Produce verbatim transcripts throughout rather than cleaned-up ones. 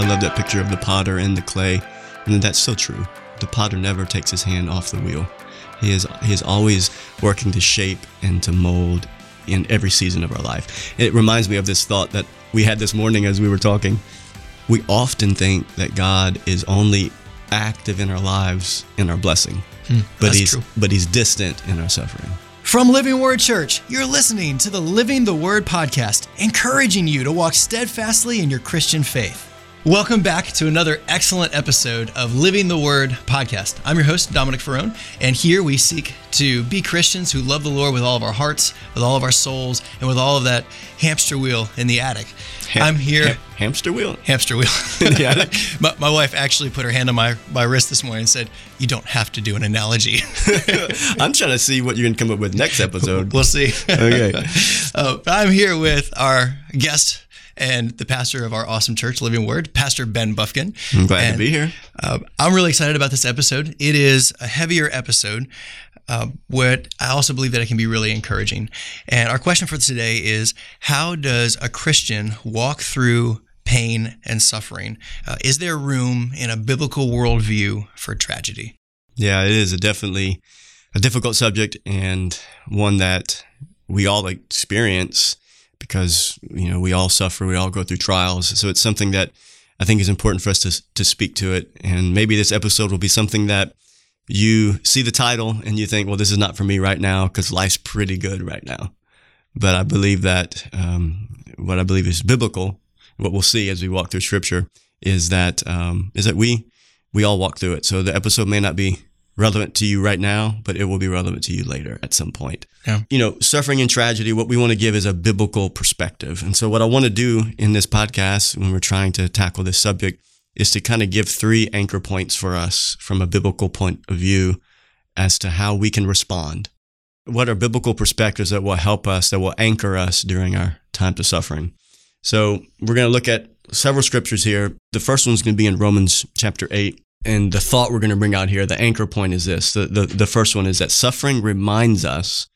I love that picture of the potter and the clay, and that's so true. The potter never takes his hand off the wheel. He is, he is always working to shape and to mold in every season of our life. It reminds me of this thought that we had this morning as we were talking. We often think that God is only active in our lives in our blessing, mm, but he's true. but he's distant in our suffering. From Living Word Church, you're listening to the Living the Word podcast, encouraging you to walk steadfastly in your Christian faith. Welcome back to another excellent episode of Living the Word podcast. I'm your host, Dominic Ferrone, and here we seek to be Christians who love the Lord with all of our hearts, with all of our souls, and with all of that hamster wheel in the attic. Ham- I'm here. Ham- hamster wheel? Hamster wheel. In the attic. my, my wife actually put her hand on my, my wrist this morning and said, you don't have to do an analogy. I'm trying to see what you're going to come up with next episode. We'll see. Okay. uh, I'm here with our guest and the pastor of our awesome church, Living Word, Pastor Ben Buffkin. I'm glad and, to be here. Uh, I'm really excited about this episode. It is a heavier episode, uh, but I also believe that it can be really encouraging. And our question for today is, how does a Christian walk through pain and suffering? Uh, is there room in a biblical worldview for tragedy? Yeah, it is a definitely a difficult subject, and one that we all experience, because, you know, we all suffer, we all go through trials. So it's something that I think is important for us to to speak to it. And maybe this episode will be something that you see the title and you think, well, this is not for me right now because life's pretty good right now. But I believe that um, what I believe is biblical, what we'll see as we walk through Scripture, is that um, is that we we all walk through it. So the episode may not be relevant to you right now, but it will be relevant to you later at some point. Yeah. You know, suffering and tragedy, what we want to give is a biblical perspective. And so what I want to do in this podcast when we're trying to tackle this subject is to kind of give three anchor points for us from a biblical point of view as to how we can respond. What are biblical perspectives that will help us, that will anchor us during our times of suffering? So we're going to look at several scriptures here. The first one's going to be in Romans chapter eight. And the thought we're going to bring out here, the anchor point is this. The, the, the first one is that suffering reminds us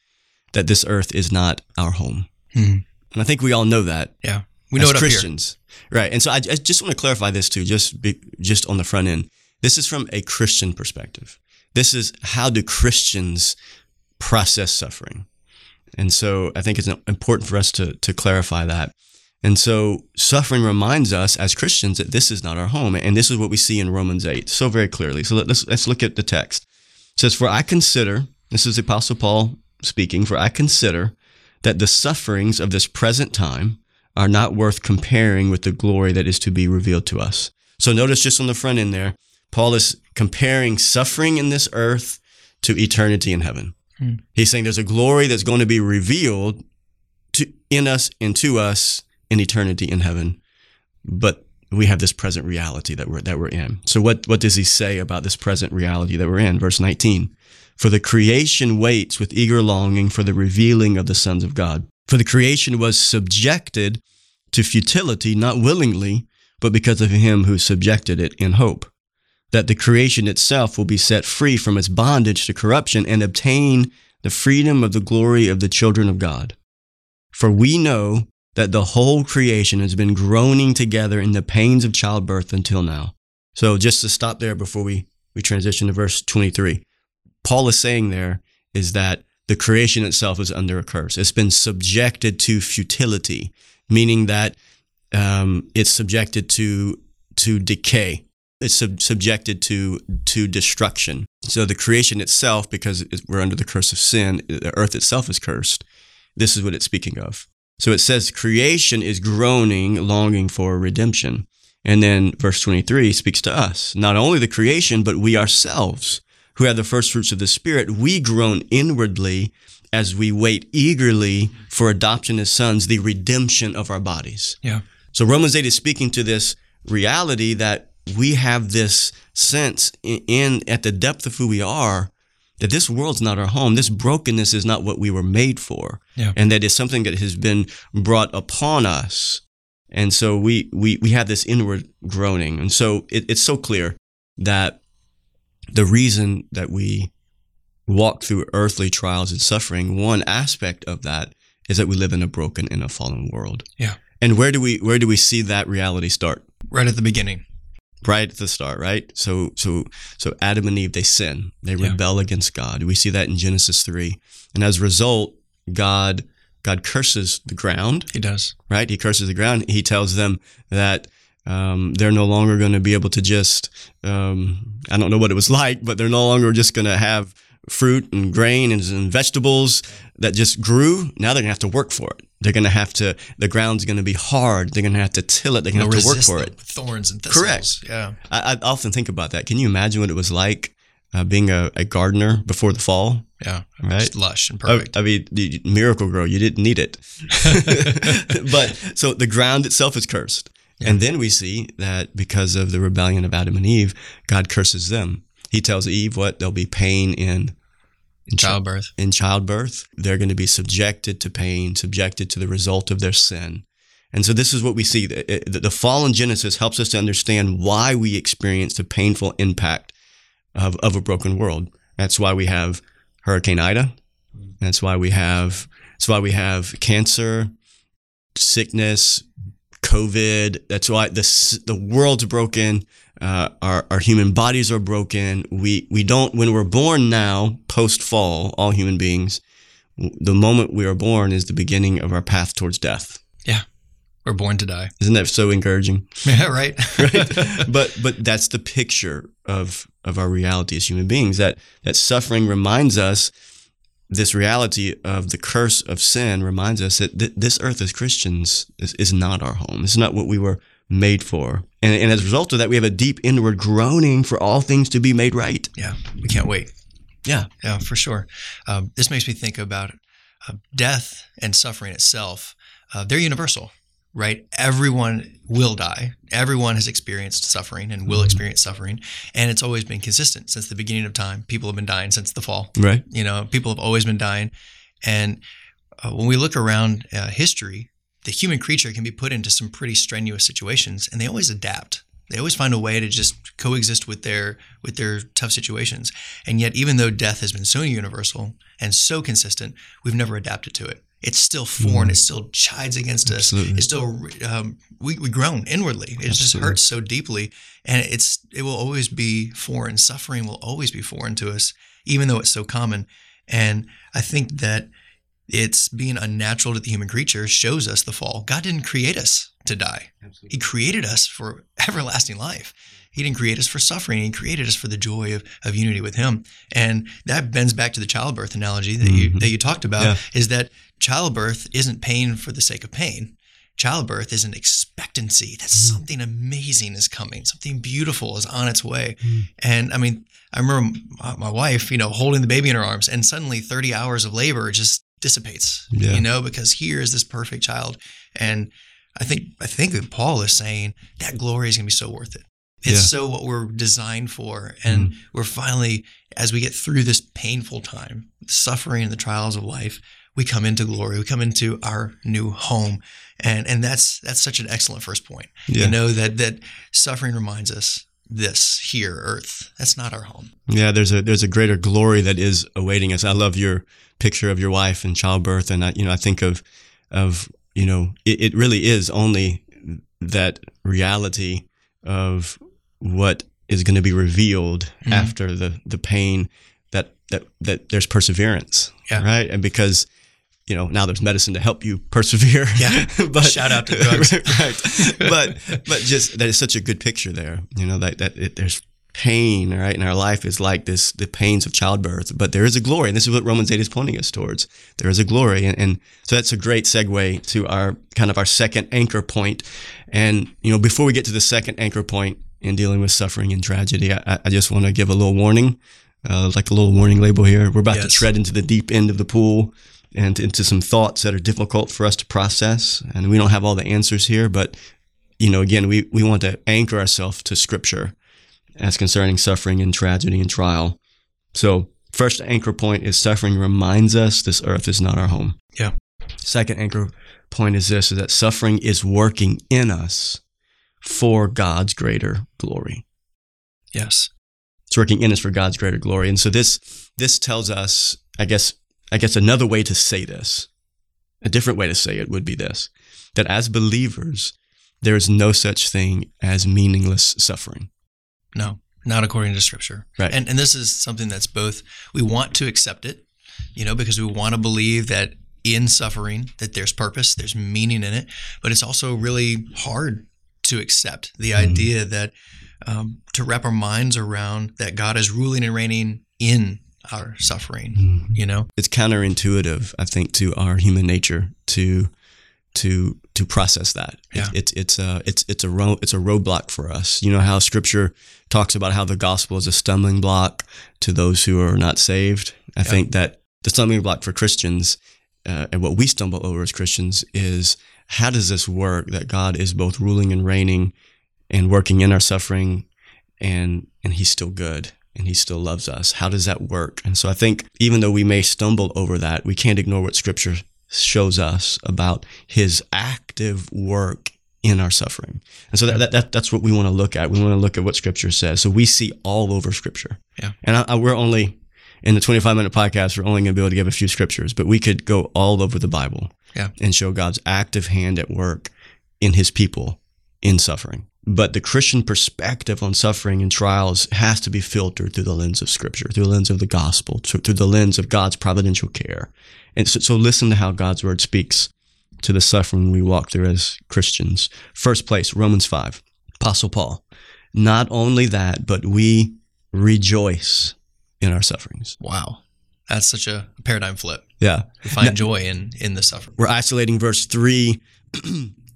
that this earth is not our home. Hmm. And I think we all know that. Yeah. We know it up here. As Christians. Right. And so I, I just want to clarify this too, just be, just on the front end. This is from a Christian perspective. This is how do Christians process suffering. And so I think it's important for us to to clarify that. And so suffering reminds us as Christians that this is not our home. And this is what we see in Romans eight so very clearly. So let's let's look at the text. It says, for I consider, this is the Apostle Paul speaking, for I consider that the sufferings of this present time are not worth comparing with the glory that is to be revealed to us. So notice just on the front end there, Paul is comparing suffering in this earth to eternity in heaven. Hmm. He's saying there's a glory that's going to be revealed to in us and to us in eternity in heaven, but we have this present reality that we're that we're in. So what, what does he say about this present reality that we're in? Verse nineteen, for the creation waits with eager longing for the revealing of the sons of God. For the creation was subjected to futility, not willingly, but because of him who subjected it in hope, that the creation itself will be set free from its bondage to corruption and obtain the freedom of the glory of the children of God. For we know that the whole creation has been groaning together in the pains of childbirth until now. So just to stop there before we, we transition to verse twenty-three, Paul is saying there is that the creation itself is under a curse. It's been subjected to futility, meaning that um, it's subjected to to decay. It's sub- subjected to to destruction. So the creation itself, because we're under the curse of sin, the earth itself is cursed. This is what it's speaking of. So it says creation is groaning, longing for redemption. And then verse twenty-three speaks to us. Not only the creation, but we ourselves, who have the first fruits of the Spirit, we groan inwardly as we wait eagerly for adoption as sons, the redemption of our bodies. Yeah. So Romans eight is speaking to this reality that we have this sense in, in at the depth of who we are, that this world's not our home. This brokenness is not what we were made for. Yeah. And that is something that has been brought upon us. And so we we we have this inward groaning. And so it, it's so clear that the reason that we walk through earthly trials and suffering, one aspect of that is that we live in a broken and a fallen world. Yeah. And where do we where do we see that reality start? right at the beginning. Right at the start, right? So so so Adam and Eve, they sin. They yeah. rebel against God. We see that in Genesis three. And as a result, God God curses the ground. He does. Right? He curses the ground. He tells them that um, they're no longer going to be able to just, um, I don't know what it was like, but they're no longer just going to have fruit and grain and, and vegetables that just grew. Now they're going to have to work for it. They're going to have to, the ground's going to be hard. They're going to have to till it. They're going to have to work for it. Thorns and thistles. Correct. Yeah. I, I often think about that. Can you imagine what it was like uh, being a, a gardener before the fall? Yeah. Right? Just lush and perfect. I, I mean, the miracle grow, you didn't need it. But so the ground itself is cursed. Yeah. And then we see that because of the rebellion of Adam and Eve, God curses them. He tells Eve what? There'll be pain in In childbirth. In childbirth, they're going to be subjected to pain, subjected to the result of their sin. And so this is what we see. The, the, the fall in Genesis helps us to understand why we experience the painful impact of, of a broken world. That's why we have Hurricane Ida. That's why we have, that's why we have cancer, sickness, COVID. That's why the, the world's broken. Uh, our, our human bodies are broken. We we don't, when we're born now, post-fall, all human beings, the moment we are born is the beginning of our path towards death. Yeah. We're born to die. Isn't that so encouraging? Yeah, right. Right? But but that's the picture of, of our reality as human beings, that, that suffering reminds us, this reality of the curse of sin reminds us that th- this earth as Christians is, is not our home. It's not what we were made for. And, and as a result of that, we have a deep inward groaning for all things to be made right. Yeah, we can't wait. Yeah. Yeah, for sure. Um, this makes me think about uh, death and suffering itself. Uh, they're universal, right? Everyone will die. Everyone has experienced suffering and will experience suffering. And it's always been consistent since the beginning of time. People have been dying since the fall. Right. You know, people have always been dying. And uh, when we look around uh, history, the human creature can be put into some pretty strenuous situations, and they always adapt. They always find a way to just coexist with their with their tough situations. And yet, even though death has been so universal and so consistent, we've never adapted to it. It's still foreign. Mm. It still chides against Absolutely. Us. It still um, we we groan inwardly. It Absolutely. Just hurts so deeply, and it's it will always be foreign. Suffering will always be foreign to us, even though it's so common. And I think that it's being unnatural to the human creature shows us the fall. God didn't create us to die. Absolutely. He created us for everlasting life. He didn't create us for suffering. He created us for the joy of, of unity with him. And that bends back to the childbirth analogy that you mm-hmm. that you talked about, yeah. is that childbirth isn't pain for the sake of pain. Childbirth is an expectancy that mm-hmm. something amazing is coming, something beautiful is on its way. Mm-hmm. And I mean, I remember my wife, you know, holding the baby in her arms, and suddenly thirty hours of labor just dissipates, yeah. you know, because here is this perfect child. And I think I think that Paul is saying that glory is going to be so worth it. It's yeah. so what we're designed for. And mm-hmm. we're finally, as we get through this painful time, the suffering and the trials of life, we come into glory. We come into our new home. And and that's that's such an excellent first point. Yeah. You know, that that suffering reminds us this here, earth, that's not our home. Yeah, there's a there's a greater glory that is awaiting us. I love your picture of your wife in childbirth, and I, you know, I think of, of you know, it, it really is only that reality of what is going to be revealed mm-hmm. after the the pain that that that there's perseverance, yeah. right, and because. You know, now there's medicine to help you persevere. Yeah, but, shout out to drugs. Right, but but just that is such a good picture there. You know, that that it, there's pain, right, and our life is like this, the pains of childbirth. But there is a glory, and this is what Romans eight is pointing us towards. There is a glory, and, and so that's a great segue to our kind of our second anchor point. And you know, before we get to the second anchor point in dealing with suffering and tragedy, I, I just want to give a little warning, uh, like a little warning label here. We're about yes. to tread into the deep end of the pool. And into some thoughts that are difficult for us to process. And we don't have all the answers here, but, you know, again, we, we want to anchor ourselves to Scripture as concerning suffering and tragedy and trial. So first anchor point is suffering reminds us this earth is not our home. Yeah. Second anchor point is this, is that suffering is working in us for God's greater glory. Yes. It's working in us for God's greater glory. And so this this tells us, I guess, I guess another way to say this, a different way to say it would be this, that as believers, there is no such thing as meaningless suffering. No, not according to Scripture. Right. And and this is something that's both, we want to accept it, you know, because we want to believe that in suffering, that there's purpose, there's meaning in it, but it's also really hard to accept the mm-hmm. idea that, um, to wrap our minds around that God is ruling and reigning in our suffering, mm-hmm. you know? It's counterintuitive, I think, to our human nature to to to process that. Yeah. It's, it's it's a it's it's a ro- it's a roadblock for us. You know how Scripture talks about how the gospel is a stumbling block to those who are not saved? I yeah. think that the stumbling block for Christians uh, and what we stumble over as Christians is, how does this work that God is both ruling and reigning and working in our suffering, and and he's still good and he still loves us? How does that work? And so I think even though we may stumble over that, we can't ignore what Scripture shows us about his active work in our suffering. And so that, that, that that's what we want to look at. We want to look at what Scripture says. So we see all over Scripture. Yeah. And I, I, we're only, in the twenty-five minute podcast, we're only going to be able to give a few scriptures, but we could go all over the Bible yeah. and show God's active hand at work in his people in suffering. But the Christian perspective on suffering and trials has to be filtered through the lens of Scripture, through the lens of the gospel, through the lens of God's providential care. And so, so listen to how God's word speaks to the suffering we walk through as Christians. First place, Romans five, Apostle Paul. Not only that, but we rejoice in our sufferings. Wow. That's such a paradigm flip. Yeah. We find now, joy in, in the suffering. We're isolating verse three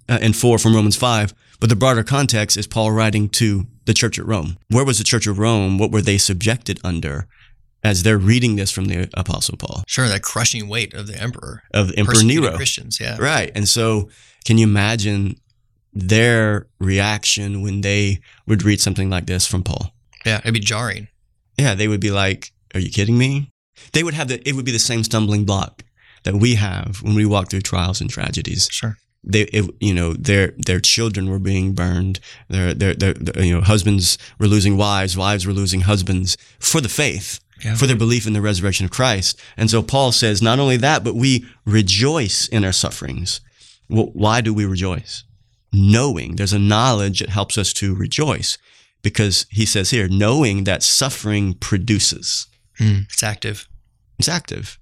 and four from Romans five. But the broader context is Paul writing to the church at Rome. Where was the church of Rome? What were they subjected under as they're reading this from the Apostle Paul? Sure, that crushing weight of the emperor. Of Emperor Nero. Christians, yeah. Right. And so can you imagine their reaction when they would read something like this from Paul? Yeah, it'd be jarring. Yeah, they would be like, are you kidding me? They would have the, it would be the same stumbling block that we have when we walk through trials and tragedies. Sure. They, it, you know, their their children were being burned. Their, their their you know husbands were losing wives, wives were losing husbands for the faith, yeah. for their belief in the resurrection of Christ. And so Paul says, not only that, but we rejoice in our sufferings. Well, why do we rejoice? Knowing, there's a knowledge that helps us to rejoice, because he says here, knowing that suffering produces. Mm, it's active. It's active.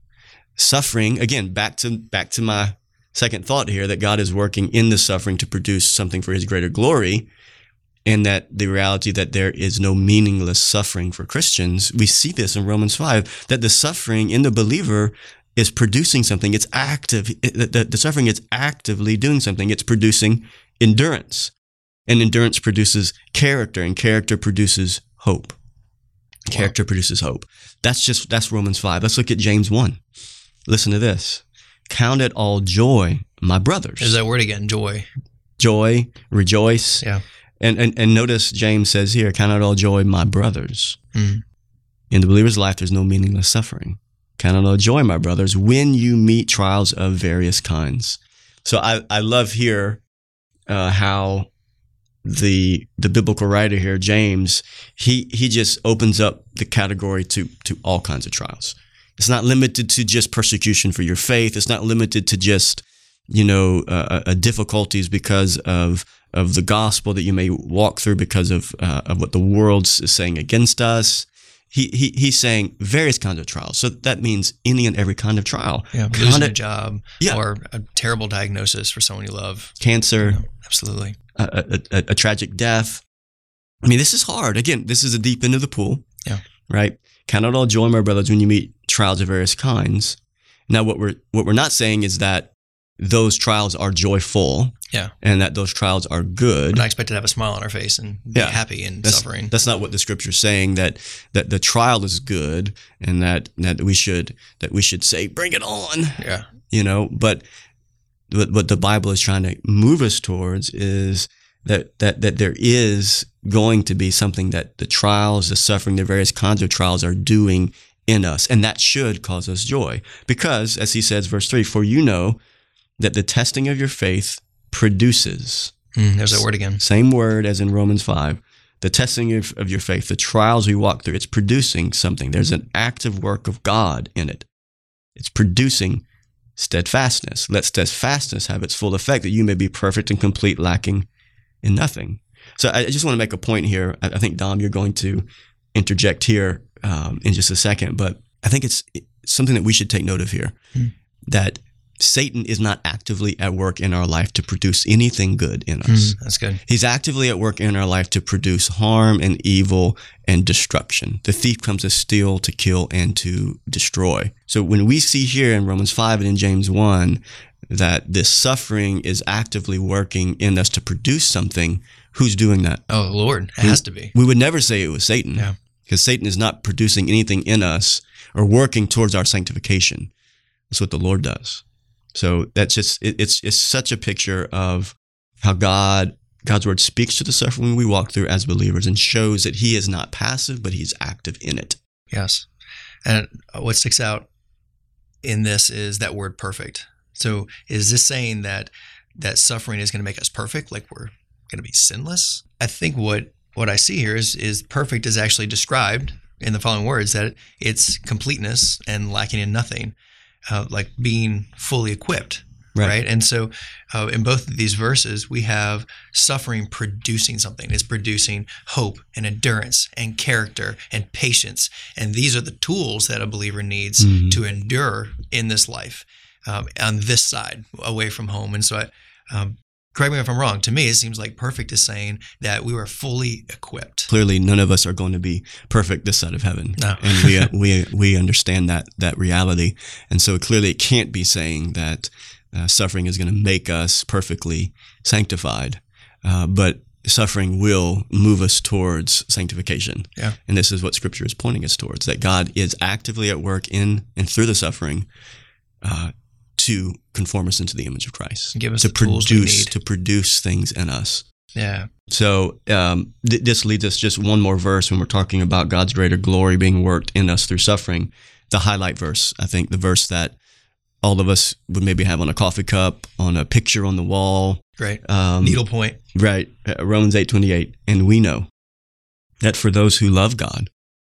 Suffering, again, back to back to my. Second thought here, that God is working in the suffering to produce something for his greater glory, and that the reality that there is no meaningless suffering for Christians. We see this in Romans five, that the suffering in the believer is producing something. It's active. The, the suffering is actively doing something. It's producing endurance, and endurance produces character, and character produces hope. Wow. Character produces hope. That's just, that's Romans five. Let's look at James one. Listen to this. Count it all joy, my brothers. Is that word again? Joy. Joy, rejoice. Yeah. And and, and notice James says here, count it all joy, my brothers. Mm. In the believer's life, there's no meaningless suffering. Count it all joy, my brothers, when you meet trials of various kinds. So I, I love here uh, how the the biblical writer here, James, he he just opens up the category to to all kinds of trials. It's not limited to just persecution for your faith. It's not limited to just, you know, uh, uh, difficulties because of of the gospel that you may walk through because of uh, of what the world is saying against us. He he he's saying various kinds of trials. So that means any and every kind of trial. Yeah, losing kind of, a job yeah. or a terrible diagnosis for someone you love. Cancer. You know, absolutely. A, a, a, a tragic death. I mean, this is hard. Again, this is the deep end of the pool. Yeah. Right? Count it all joy, my brothers, when you meet trials of various kinds. Now, what we're what we're not saying is that those trials are joyful, yeah, and that those trials are good. We're not expected to have a smile on our face and be yeah. happy and that's, suffering. That's not what the Scripture is saying. That that the trial is good, and that that we should that we should say, bring it on, yeah, you know. But what what the Bible is trying to move us towards is that that that there is going to be something that the trials, the suffering, the various kinds of trials are doing in us. And that should cause us joy because, as he says, verse three, for you know that the testing of your faith produces. Mm, there's that word again. Same word as in Romans five. The testing of, of your faith, the trials we walk through, it's producing something. There's an active work of God in it. It's producing steadfastness. Let steadfastness have its full effect, that you may be perfect and complete, lacking in nothing. So I just want to make a point here. I think, Dom, you're going to interject here um, in just a second, but I think it's something that we should take note of here, mm. that Satan is not actively at work in our life to produce anything good in us. Mm, that's good. He's actively at work in our life to produce harm and evil and destruction. The thief comes to steal, to kill, and to destroy. So when we see here in Romans five and in James one that this suffering is actively working in us to produce something, who's doing that? Oh, Lord. It we, has to be. We would never say it was Satan, yeah. because Satan is not producing anything in us or working towards our sanctification. That's what the Lord does. So that's just, it, it's it's such a picture of how God, God's word speaks to the suffering we walk through as believers and shows that he is not passive, but he's active in it. Yes. And what sticks out in this is that word perfect. So is this saying that that suffering is going to make us perfect, like we're going to be sinless? I think what, what I see here is is perfect is actually described in the following words, that it's completeness and lacking in nothing. Uh, like being fully equipped, right? right? And so uh, in both of these verses, we have suffering producing something. It's producing hope and endurance and character and patience. And these are the tools that a believer needs mm-hmm. to endure in this life, um, on this side, away from home. And so, I, um, correct me if I'm wrong, to me, it seems like perfect is saying that we were fully equipped. Clearly, none of us are going to be perfect this side of heaven. No. And we, we we understand that that reality. And so clearly, it can't be saying that uh, suffering is going to make us perfectly sanctified. Uh, but suffering will move us towards sanctification. Yeah. And this is what Scripture is pointing us towards, that God is actively at work in and through the suffering uh to conform us into the image of Christ, give us to the tools produce we need. to produce things in us. Yeah. So um, th- this leads us just one more verse when we're talking about God's greater glory being worked in us through suffering. The highlight verse, I think, the verse that all of us would maybe have on a coffee cup, on a picture on the wall, right? Um, Needle point, right? Uh, Romans eight twenty-eight, and we know that for those who love God,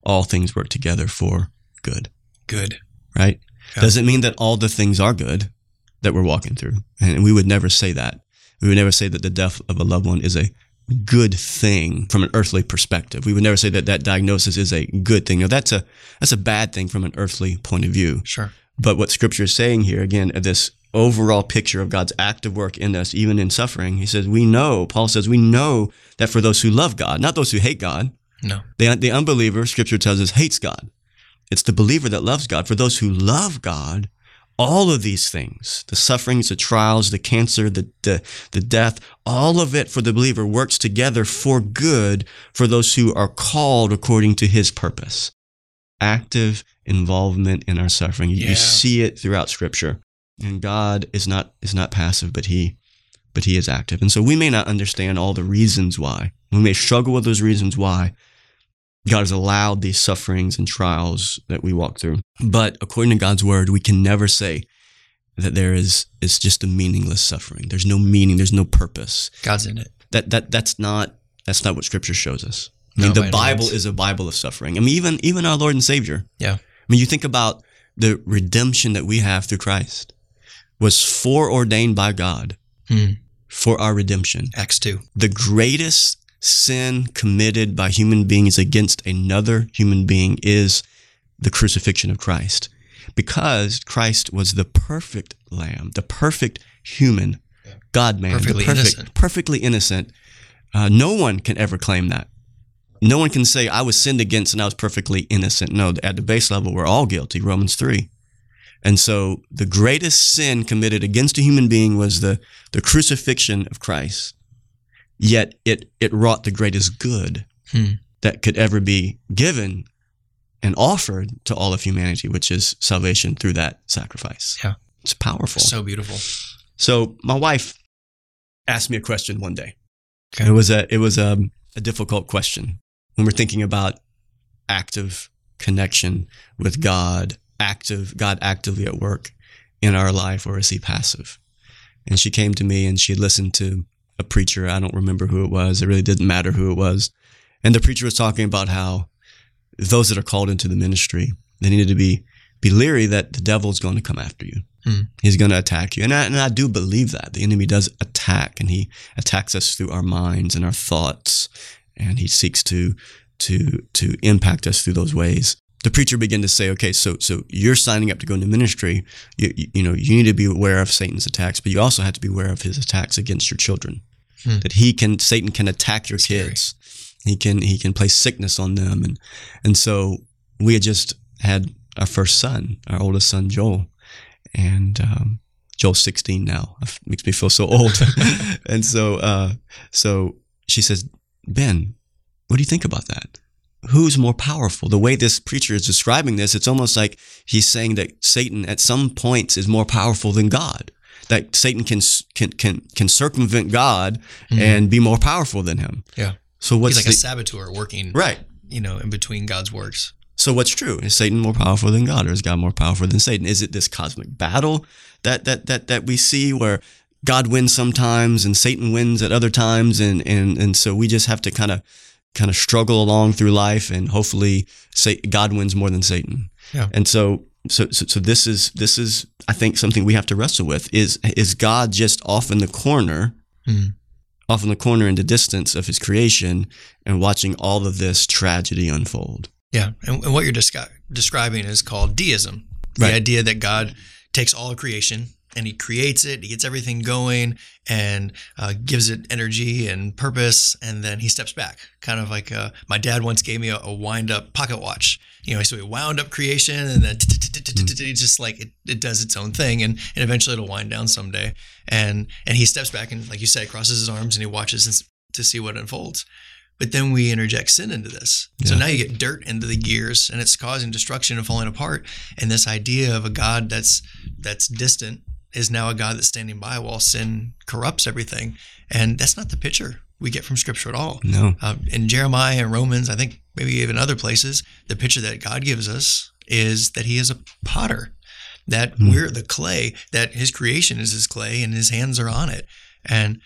all things work together for good. Good, right? Yeah. Doesn't mean that all the things are good that we're walking through. And we would never say that. We would never say that the death of a loved one is a good thing from an earthly perspective. We would never say that that diagnosis is a good thing. Now, that's a that's a bad thing from an earthly point of view. Sure. But what Scripture is saying here, again, this overall picture of God's active work in us, even in suffering, he says, we know, Paul says, we know that for those who love God, not those who hate God. No. The, the unbeliever, Scripture tells us, hates God. It's the believer that loves God. For those who love God, all of these things, the sufferings, the trials, the cancer, the, the the death, all of it for the believer works together for good for those who are called according to his purpose. Active involvement in our suffering. Yeah. You see it throughout Scripture. And God is not is not passive, but he but he is active. And so we may not understand all the reasons why. We may struggle with those reasons why God has allowed these sufferings and trials that we walk through. But according to God's word, we can never say that there is, it's just a meaningless suffering. There's no meaning. There's no purpose. God's in it. That, that, that's not, that's not what Scripture shows us. I mean, no, the Bible is a Bible of suffering. I mean, even, even our Lord and Savior. Yeah. I mean, you think about the redemption that we have through Christ was foreordained by God mm. for our redemption. Acts two. The greatest sin committed by human beings against another human being is the crucifixion of Christ, because Christ was the perfect lamb, the perfect human, God-man, perfectly the perfect, innocent. perfectly innocent. Uh, no one can ever claim that. No one can say, I was sinned against and I was perfectly innocent. No, at the base level, we're all guilty, Romans three. And so the greatest sin committed against a human being was the, the crucifixion of Christ. Yet it it wrought the greatest good hmm. that could ever be given and offered to all of humanity, which is salvation through that sacrifice. Yeah. It's powerful. So beautiful. So my wife asked me a question one day. Okay. It was a it was a, a difficult question when we're thinking about active connection with God, active God actively at work in our life, or is he passive? And she came to me and she listened to a preacher. I don't remember who it was. It really didn't matter who it was. And the preacher was talking about how those that are called into the ministry, they needed to be, be leery that the devil's going to come after you. Mm. He's going to attack you. And I, and I do believe that. The enemy does attack attack, and he attacks us through our minds and our thoughts, and he seeks to to to impact us through those ways. The preacher began to say, okay, so so you're signing up to go into ministry. You, you, you know, you need to be aware of Satan's attacks, but you also have to be aware of his attacks against your children. Hmm. That he can, Satan can attack your Scary. kids. He can he can place sickness on them, and and so we had just had our first son, our oldest son, Joel, and um, Joel's sixteen now. It makes me feel so old. And so uh, so she says, Ben, what do you think about that? Who's more powerful? The way this preacher is describing this, it's almost like he's saying that Satan at some points is more powerful than God, that Satan can can can, can circumvent God mm-hmm. and be more powerful than him. Yeah. So what's he's like the, a saboteur working right, you know, in between God's works. So what's true? Is Satan more powerful than God, or is God more powerful than Satan? Is it this cosmic battle that that that that we see where God wins sometimes and Satan wins at other times, and and and so we just have to kind of kind of struggle along through life, and hopefully say God wins more than Satan. Yeah. And so, so, so, so this is, this is, I think, something we have to wrestle with is, is God just off in the corner, mm. off in the corner in the distance of his creation and watching all of this tragedy unfold. Yeah. And, and what you're descri- describing is called deism, the right. idea that God takes all creation and he creates it, he gets everything going, and uh, gives it energy and purpose, and then he steps back. Kind of like uh, my dad once gave me a, a wind-up pocket watch. You know, so he wound up creation, and then just like it, it does its own thing, and, and eventually it'll wind down someday. And and he steps back and, like you said, crosses his arms and he watches to see what unfolds. But then we interject sin into this. Yeah. So now you get dirt into the gears, and it's causing destruction and falling apart. And this idea of a God that's that's distant is now a God that's standing by while sin corrupts everything. And that's not the picture we get from Scripture at all. No. Uh, in Jeremiah and Romans, I think maybe even other places, the picture that God gives us is that he is a potter, that mm. we're the clay, that his creation is his clay and his hands are on it. And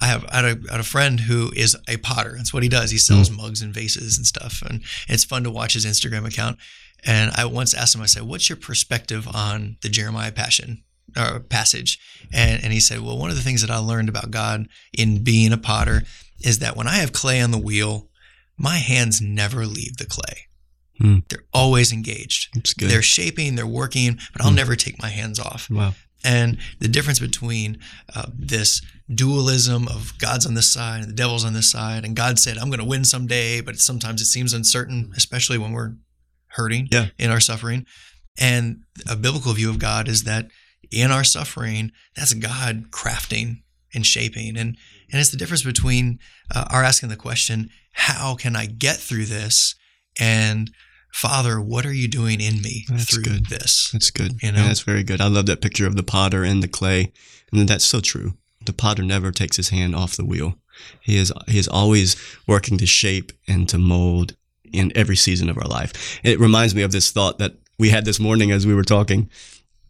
I have I had a, I had a friend who is a potter. That's what he does. He sells mm. mugs and vases and stuff. And it's fun to watch his Instagram account. And I once asked him, I said, what's your perspective on the Jeremiah Passion? Or passage. And, and he said, well, one of the things that I learned about God in being a potter is that when I have clay on the wheel, my hands never leave the clay. Hmm. They're always engaged. They're shaping, they're working, but I'll hmm. never take my hands off. Wow. And the difference between uh, this dualism of God's on this side and the devil's on this side, and God said, I'm going to win someday, but sometimes it seems uncertain, especially when we're hurting yeah. in our suffering. And a biblical view of God is that in our suffering, that's God crafting and shaping. And and it's the difference between uh, our asking the question, how can I get through this? And Father, what are you doing in me that's through good. this? That's good. You know? Yeah, that's very good. I love that picture of the potter and the clay. And that's so true. The potter never takes his hand off the wheel. He is, he is always working to shape and to mold in every season of our life. It reminds me of this thought that we had this morning as we were talking.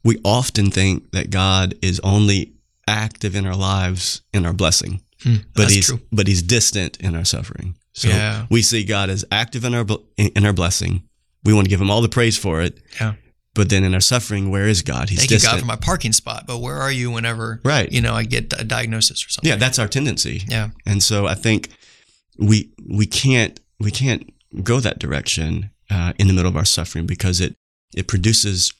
We often think that God is only active in our lives in our blessing, hmm, but he's true. but he's distant in our suffering. So yeah. we see God as active in our in our blessing. We want to give him all the praise for it. Yeah. But then in our suffering, where is God? He's Thank distant. You, God, for my parking spot. But where are you whenever right. you know I get a diagnosis or something? Yeah, that's our tendency. Yeah. And so I think we we can't we can't go that direction uh, in the middle of our suffering, because it it produces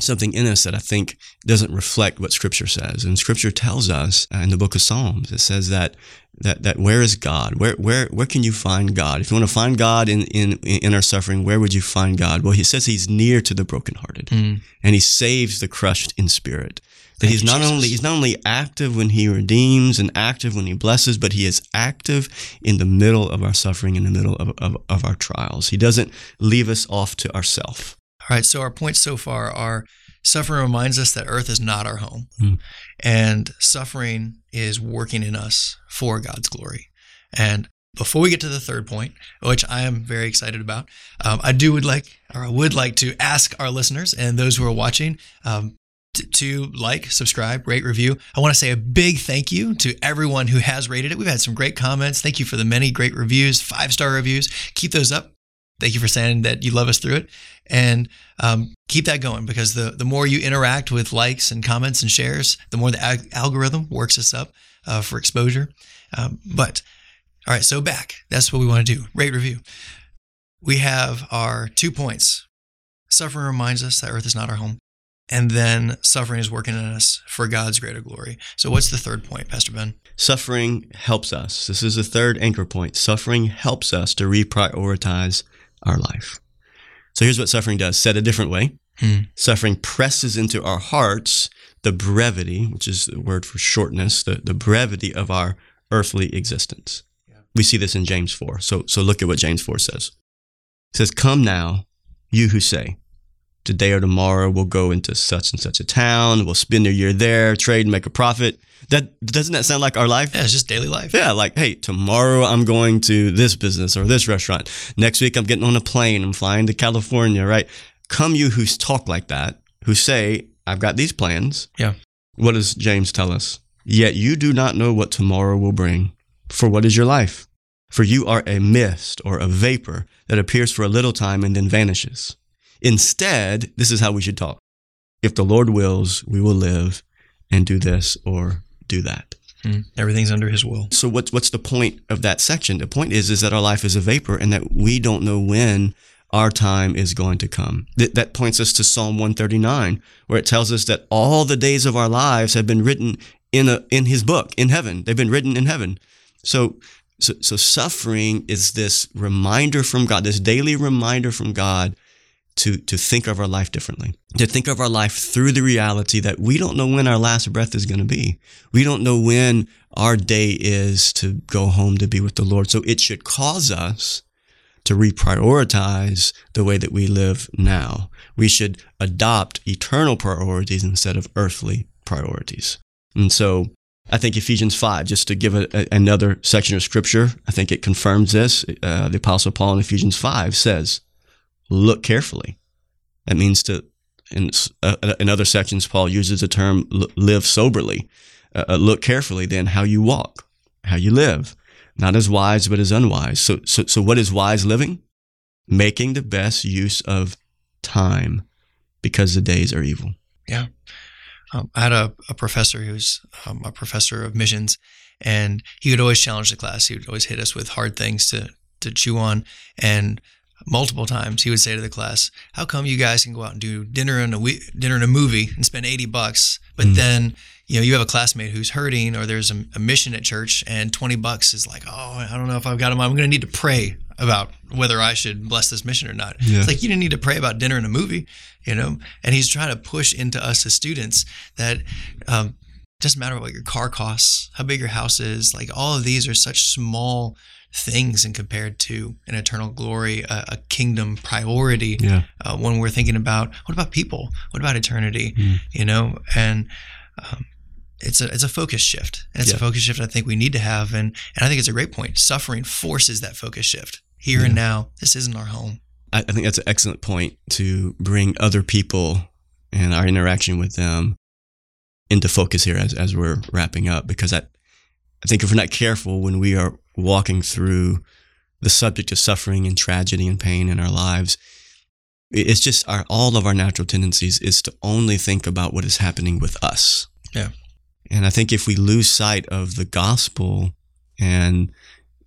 something in us that I think doesn't reflect what Scripture says. And Scripture tells us in the book of Psalms, it says that that that where is God? Where where where can you find God? If you want to find God in in, in our suffering, where would you find God? Well, he says he's near to the brokenhearted, mm. and he saves the crushed in spirit. That Thank he's not Jesus. only he's not only active when he redeems and active when he blesses, but he is active in the middle of our suffering, in the middle of of, of our trials. He doesn't leave us off to ourselves. All right, so our points so far are suffering reminds us that earth is not our home, mm. and suffering is working in us for God's glory. And before we get to the third point, which I am very excited about, um, I do would like, or I would like to ask our listeners and those who are watching um, t- to like, subscribe, rate, review. I want to say a big thank you to everyone who has rated it. We've had some great comments. Thank you for the many great reviews, five-star reviews. Keep those up. Thank you for saying that you love us through it. And um, keep that going, because the, the more you interact with likes and comments and shares, the more the ag- algorithm works us up uh, for exposure. Um, but all right, so back. That's what we want to do. Rate, review. We have our two points. Suffering reminds us that earth is not our home. And then suffering is working in us for God's greater glory. So what's the third point, Pastor Ben? Suffering helps us. This is the third anchor point. Suffering helps us to reprioritize our life. So here's what suffering does, said a different way. Hmm. Suffering presses into our hearts the brevity, which is the word for shortness, the, the brevity of our earthly existence. Yeah. We see this in James four. So, so look at what James four says. It says, "Come now, you who say, today or tomorrow we'll go into such and such a town, we'll spend a year there, trade and make a profit." That doesn't that sound like our life? Yeah, it's just daily life. Yeah, like, hey, tomorrow I'm going to this business or this restaurant. Next week I'm getting on a plane, I'm flying to California, right? Come you who talk like that, who say, I've got these plans. Yeah. What does James tell us? "Yet you do not know what tomorrow will bring. For what is your life? For you are a mist or a vapor that appears for a little time and then vanishes. Instead, this is how we should talk. If the Lord wills, we will live and do this or do that." Hmm. Everything's under his will. So what's what's the point of that section? The point is, is that our life is a vapor and that we don't know when our time is going to come. Th- that points us to Psalm one thirty-nine, where it tells us that all the days of our lives have been written in a in his book, in heaven. They've been written in heaven. So so, so suffering is this reminder from God, this daily reminder from God to to think of our life differently, to think of our life through the reality that we don't know when our last breath is going to be. We don't know when our day is to go home to be with the Lord. So it should cause us to reprioritize the way that we live now. We should adopt eternal priorities instead of earthly priorities. And so I think Ephesians five, just to give a, a, another section of scripture, I think it confirms this. Uh, the Apostle Paul in Ephesians five says, "Look carefully." That means to, in, uh, in other sections, Paul uses the term "live soberly." Uh, look carefully then how you walk, how you live, not as wise, but as unwise. So, so, so what is wise living? Making the best use of time, because the days are evil. Yeah. Um, I had a, a professor who's um, a professor of missions, and he would always challenge the class. He would always hit us with hard things to, to chew on. And multiple times he would say to the class, "How come you guys can go out and do dinner and a we- dinner and a movie and spend eighty bucks, but mm. then you know you have a classmate who's hurting, or there's a, a mission at church, and twenty bucks is like, oh, I don't know if I've got him. I'm going to need to pray about whether I should bless this mission or not." Yeah. It's like, you didn't need to pray about dinner and a movie, you know. And he's trying to push into us as students that um, it doesn't matter what your car costs, how big your house is. Like, all of these are such small things and compared to an eternal glory, a, a kingdom priority. Yeah. Uh, when we're thinking about, what about people? What about eternity? Mm. You know, and um, it's a it's a focus shift. And it's yeah. a focus shift I think we need to have. And, and I think it's a great point. Suffering forces that focus shift. Here yeah. and now, this isn't our home. I, I think that's an excellent point to bring other people and our interaction with them into focus here as, as we're wrapping up, because I, I think if we're not careful when we are walking through the subject of suffering and tragedy and pain in our lives, it's just our all of our natural tendencies is to only think about what is happening with us. Yeah. And I think if we lose sight of the gospel, and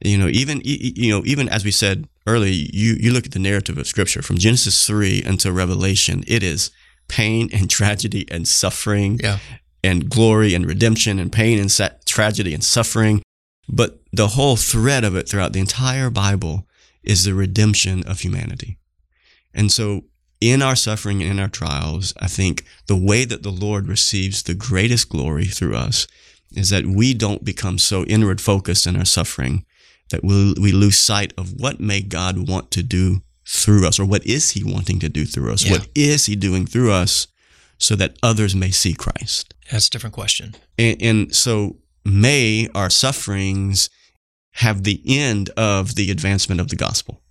you know, even you know, even as we said earlier, you you look at the narrative of Scripture from Genesis three until Revelation, it is pain and tragedy and suffering, yeah, and glory and redemption, and pain and sa- tragedy and suffering. But the whole thread of it throughout the entire Bible is the redemption of humanity. And so in our suffering and in our trials, I think the way that the Lord receives the greatest glory through us is that we don't become so inward focused in our suffering that we we lose sight of what may God want to do through us, or what is he wanting to do through us? Yeah. What is he doing through us so that others may see Christ? That's a different question. And, and so may our sufferings have the end of the advancement of the gospel.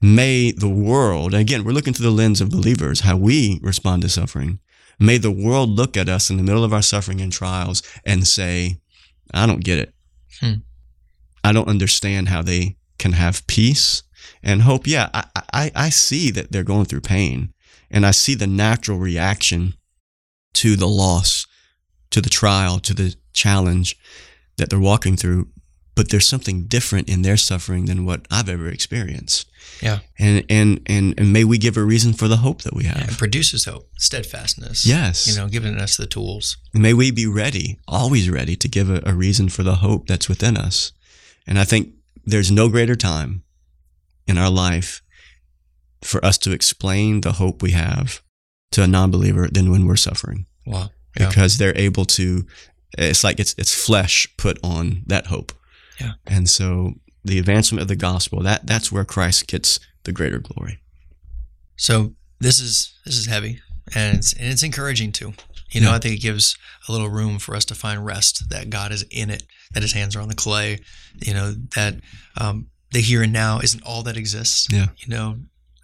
May the world, again, we're looking through the lens of believers, how we respond to suffering. May the world look at us in the middle of our suffering and trials and say, I don't get it. Hmm. I don't understand how they can have peace. And hope, yeah, I, I, I see that they're going through pain, and I see the natural reaction to the loss, to the trial, to the challenge that they're walking through. But there's something different in their suffering than what I've ever experienced. Yeah. And and and, and may we give a reason for the hope that we have. Yeah, it produces hope, steadfastness. Yes. You know, giving us the tools. May we be ready, always ready to give a, a reason for the hope that's within us. And I think there's no greater time in our life for us to explain the hope we have to a non-believer than when we're suffering. Wow. Yeah. Because they're able to, it's like it's it's flesh put on that hope. Yeah. And so the advancement of the gospel, that that's where Christ gets the greater glory. So this is this is heavy, and it's and it's encouraging too. You know, yeah. I think it gives a little room for us to find rest, that God is in it, that his hands are on the clay, you know, that um, the here and now isn't all that exists. Yeah. You know,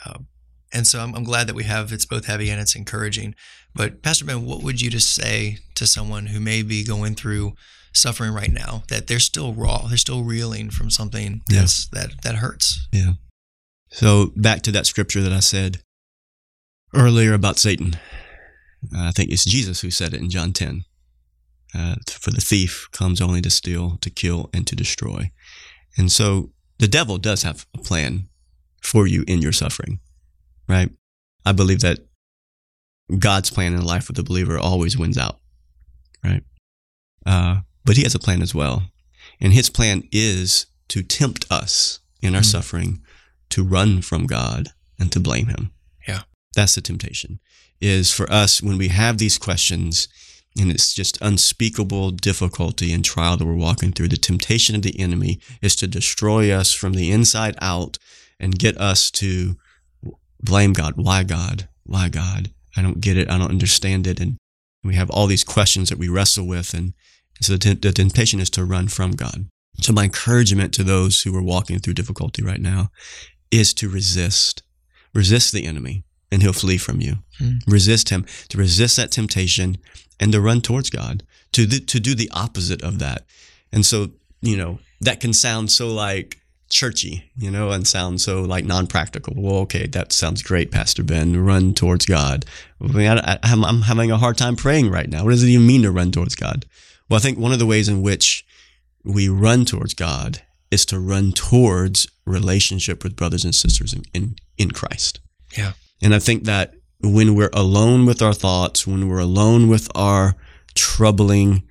uh, and so I'm, I'm glad that we have, it's both heavy and it's encouraging. But Pastor Ben, what would you just say to someone who may be going through suffering right now, that they're still raw, they're still reeling from something that's, yeah. that that hurts? Yeah. So back to that scripture that I said earlier about Satan. Uh, I think it's Jesus who said it in John ten. Uh, for the thief comes only to steal, to kill, and to destroy. And so the devil does have a plan for you in your suffering, right? I believe that God's plan in the life of the believer always wins out, right? Uh, But he has a plan as well. And his plan is to tempt us in our mm. suffering to run from God and to blame him. Yeah. That's the temptation, is for us when we have these questions and it's just unspeakable difficulty and trial that we're walking through. The temptation of the enemy is to destroy us from the inside out and get us to blame God. Why God? Why God? I don't get it. I don't understand it. And we have all these questions that we wrestle with, and so the temptation is to run from God. So my encouragement to those who are walking through difficulty right now is to resist. Resist the enemy, and he'll flee from you. Mm. Resist him, to resist that temptation, and to run towards God, to th- to do the opposite of that. And so, you know, that can sound so like churchy, you know, and sound so like non-practical. Well, okay, that sounds great, Pastor Ben. Run towards God. I mean, I, I'm, I'm having a hard time praying right now. What does it even mean to run towards God? Well, I think one of the ways in which we run towards God is to run towards relationship with brothers and sisters in, in, in Christ. Yeah. And I think that when we're alone with our thoughts, when we're alone with our troubling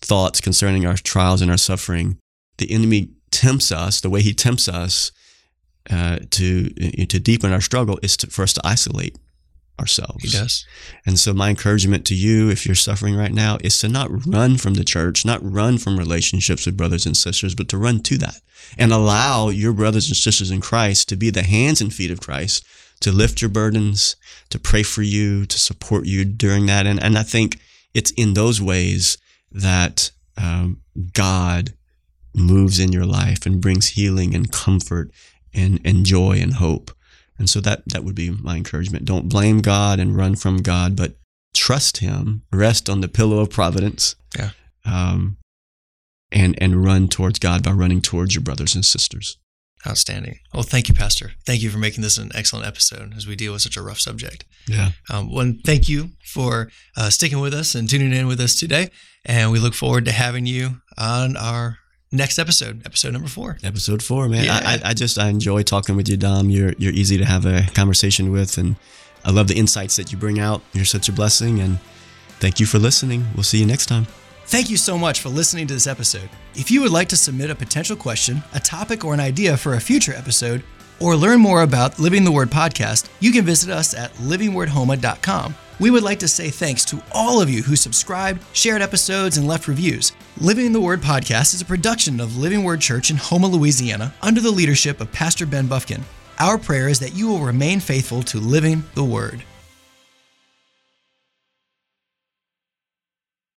thoughts concerning our trials and our suffering, the enemy tempts us, the way he tempts us uh, to, to deepen our struggle is to, for us to isolate ourselves. He does. And so my encouragement to you, if you're suffering right now, is to not run from the church, not run from relationships with brothers and sisters, but to run to that and allow your brothers and sisters in Christ to be the hands and feet of Christ, to lift your burdens, to pray for you, to support you during that. And, and I think it's in those ways that um, God moves in your life and brings healing and comfort and, and joy and hope. And so that, that would be my encouragement. Don't blame God and run from God, but trust him, rest on the pillow of providence, yeah. um, and and run towards God by running towards your brothers and sisters. Outstanding. Well, thank you, Pastor. Thank you for making this an excellent episode as we deal with such a rough subject. Yeah. Um, well, thank you for uh, sticking with us and tuning in with us today. And we look forward to having you on our next episode, episode number four. Episode four, man. Yeah. I, I just, I enjoy talking with you, Dom. You're you're easy to have a conversation with, and I love the insights that you bring out. You're such a blessing, and thank you for listening. We'll see you next time. Thank you so much for listening to this episode. If you would like to submit a potential question, a topic, or an idea for a future episode, or learn more about Living the Word podcast, you can visit us at living word homa dot com. We would like to say thanks to all of you who subscribed, shared episodes, and left reviews. Living the Word podcast is a production of Living Word Church in Homa, Louisiana, under the leadership of Pastor Ben Buffkin. Our prayer is that you will remain faithful to living the Word.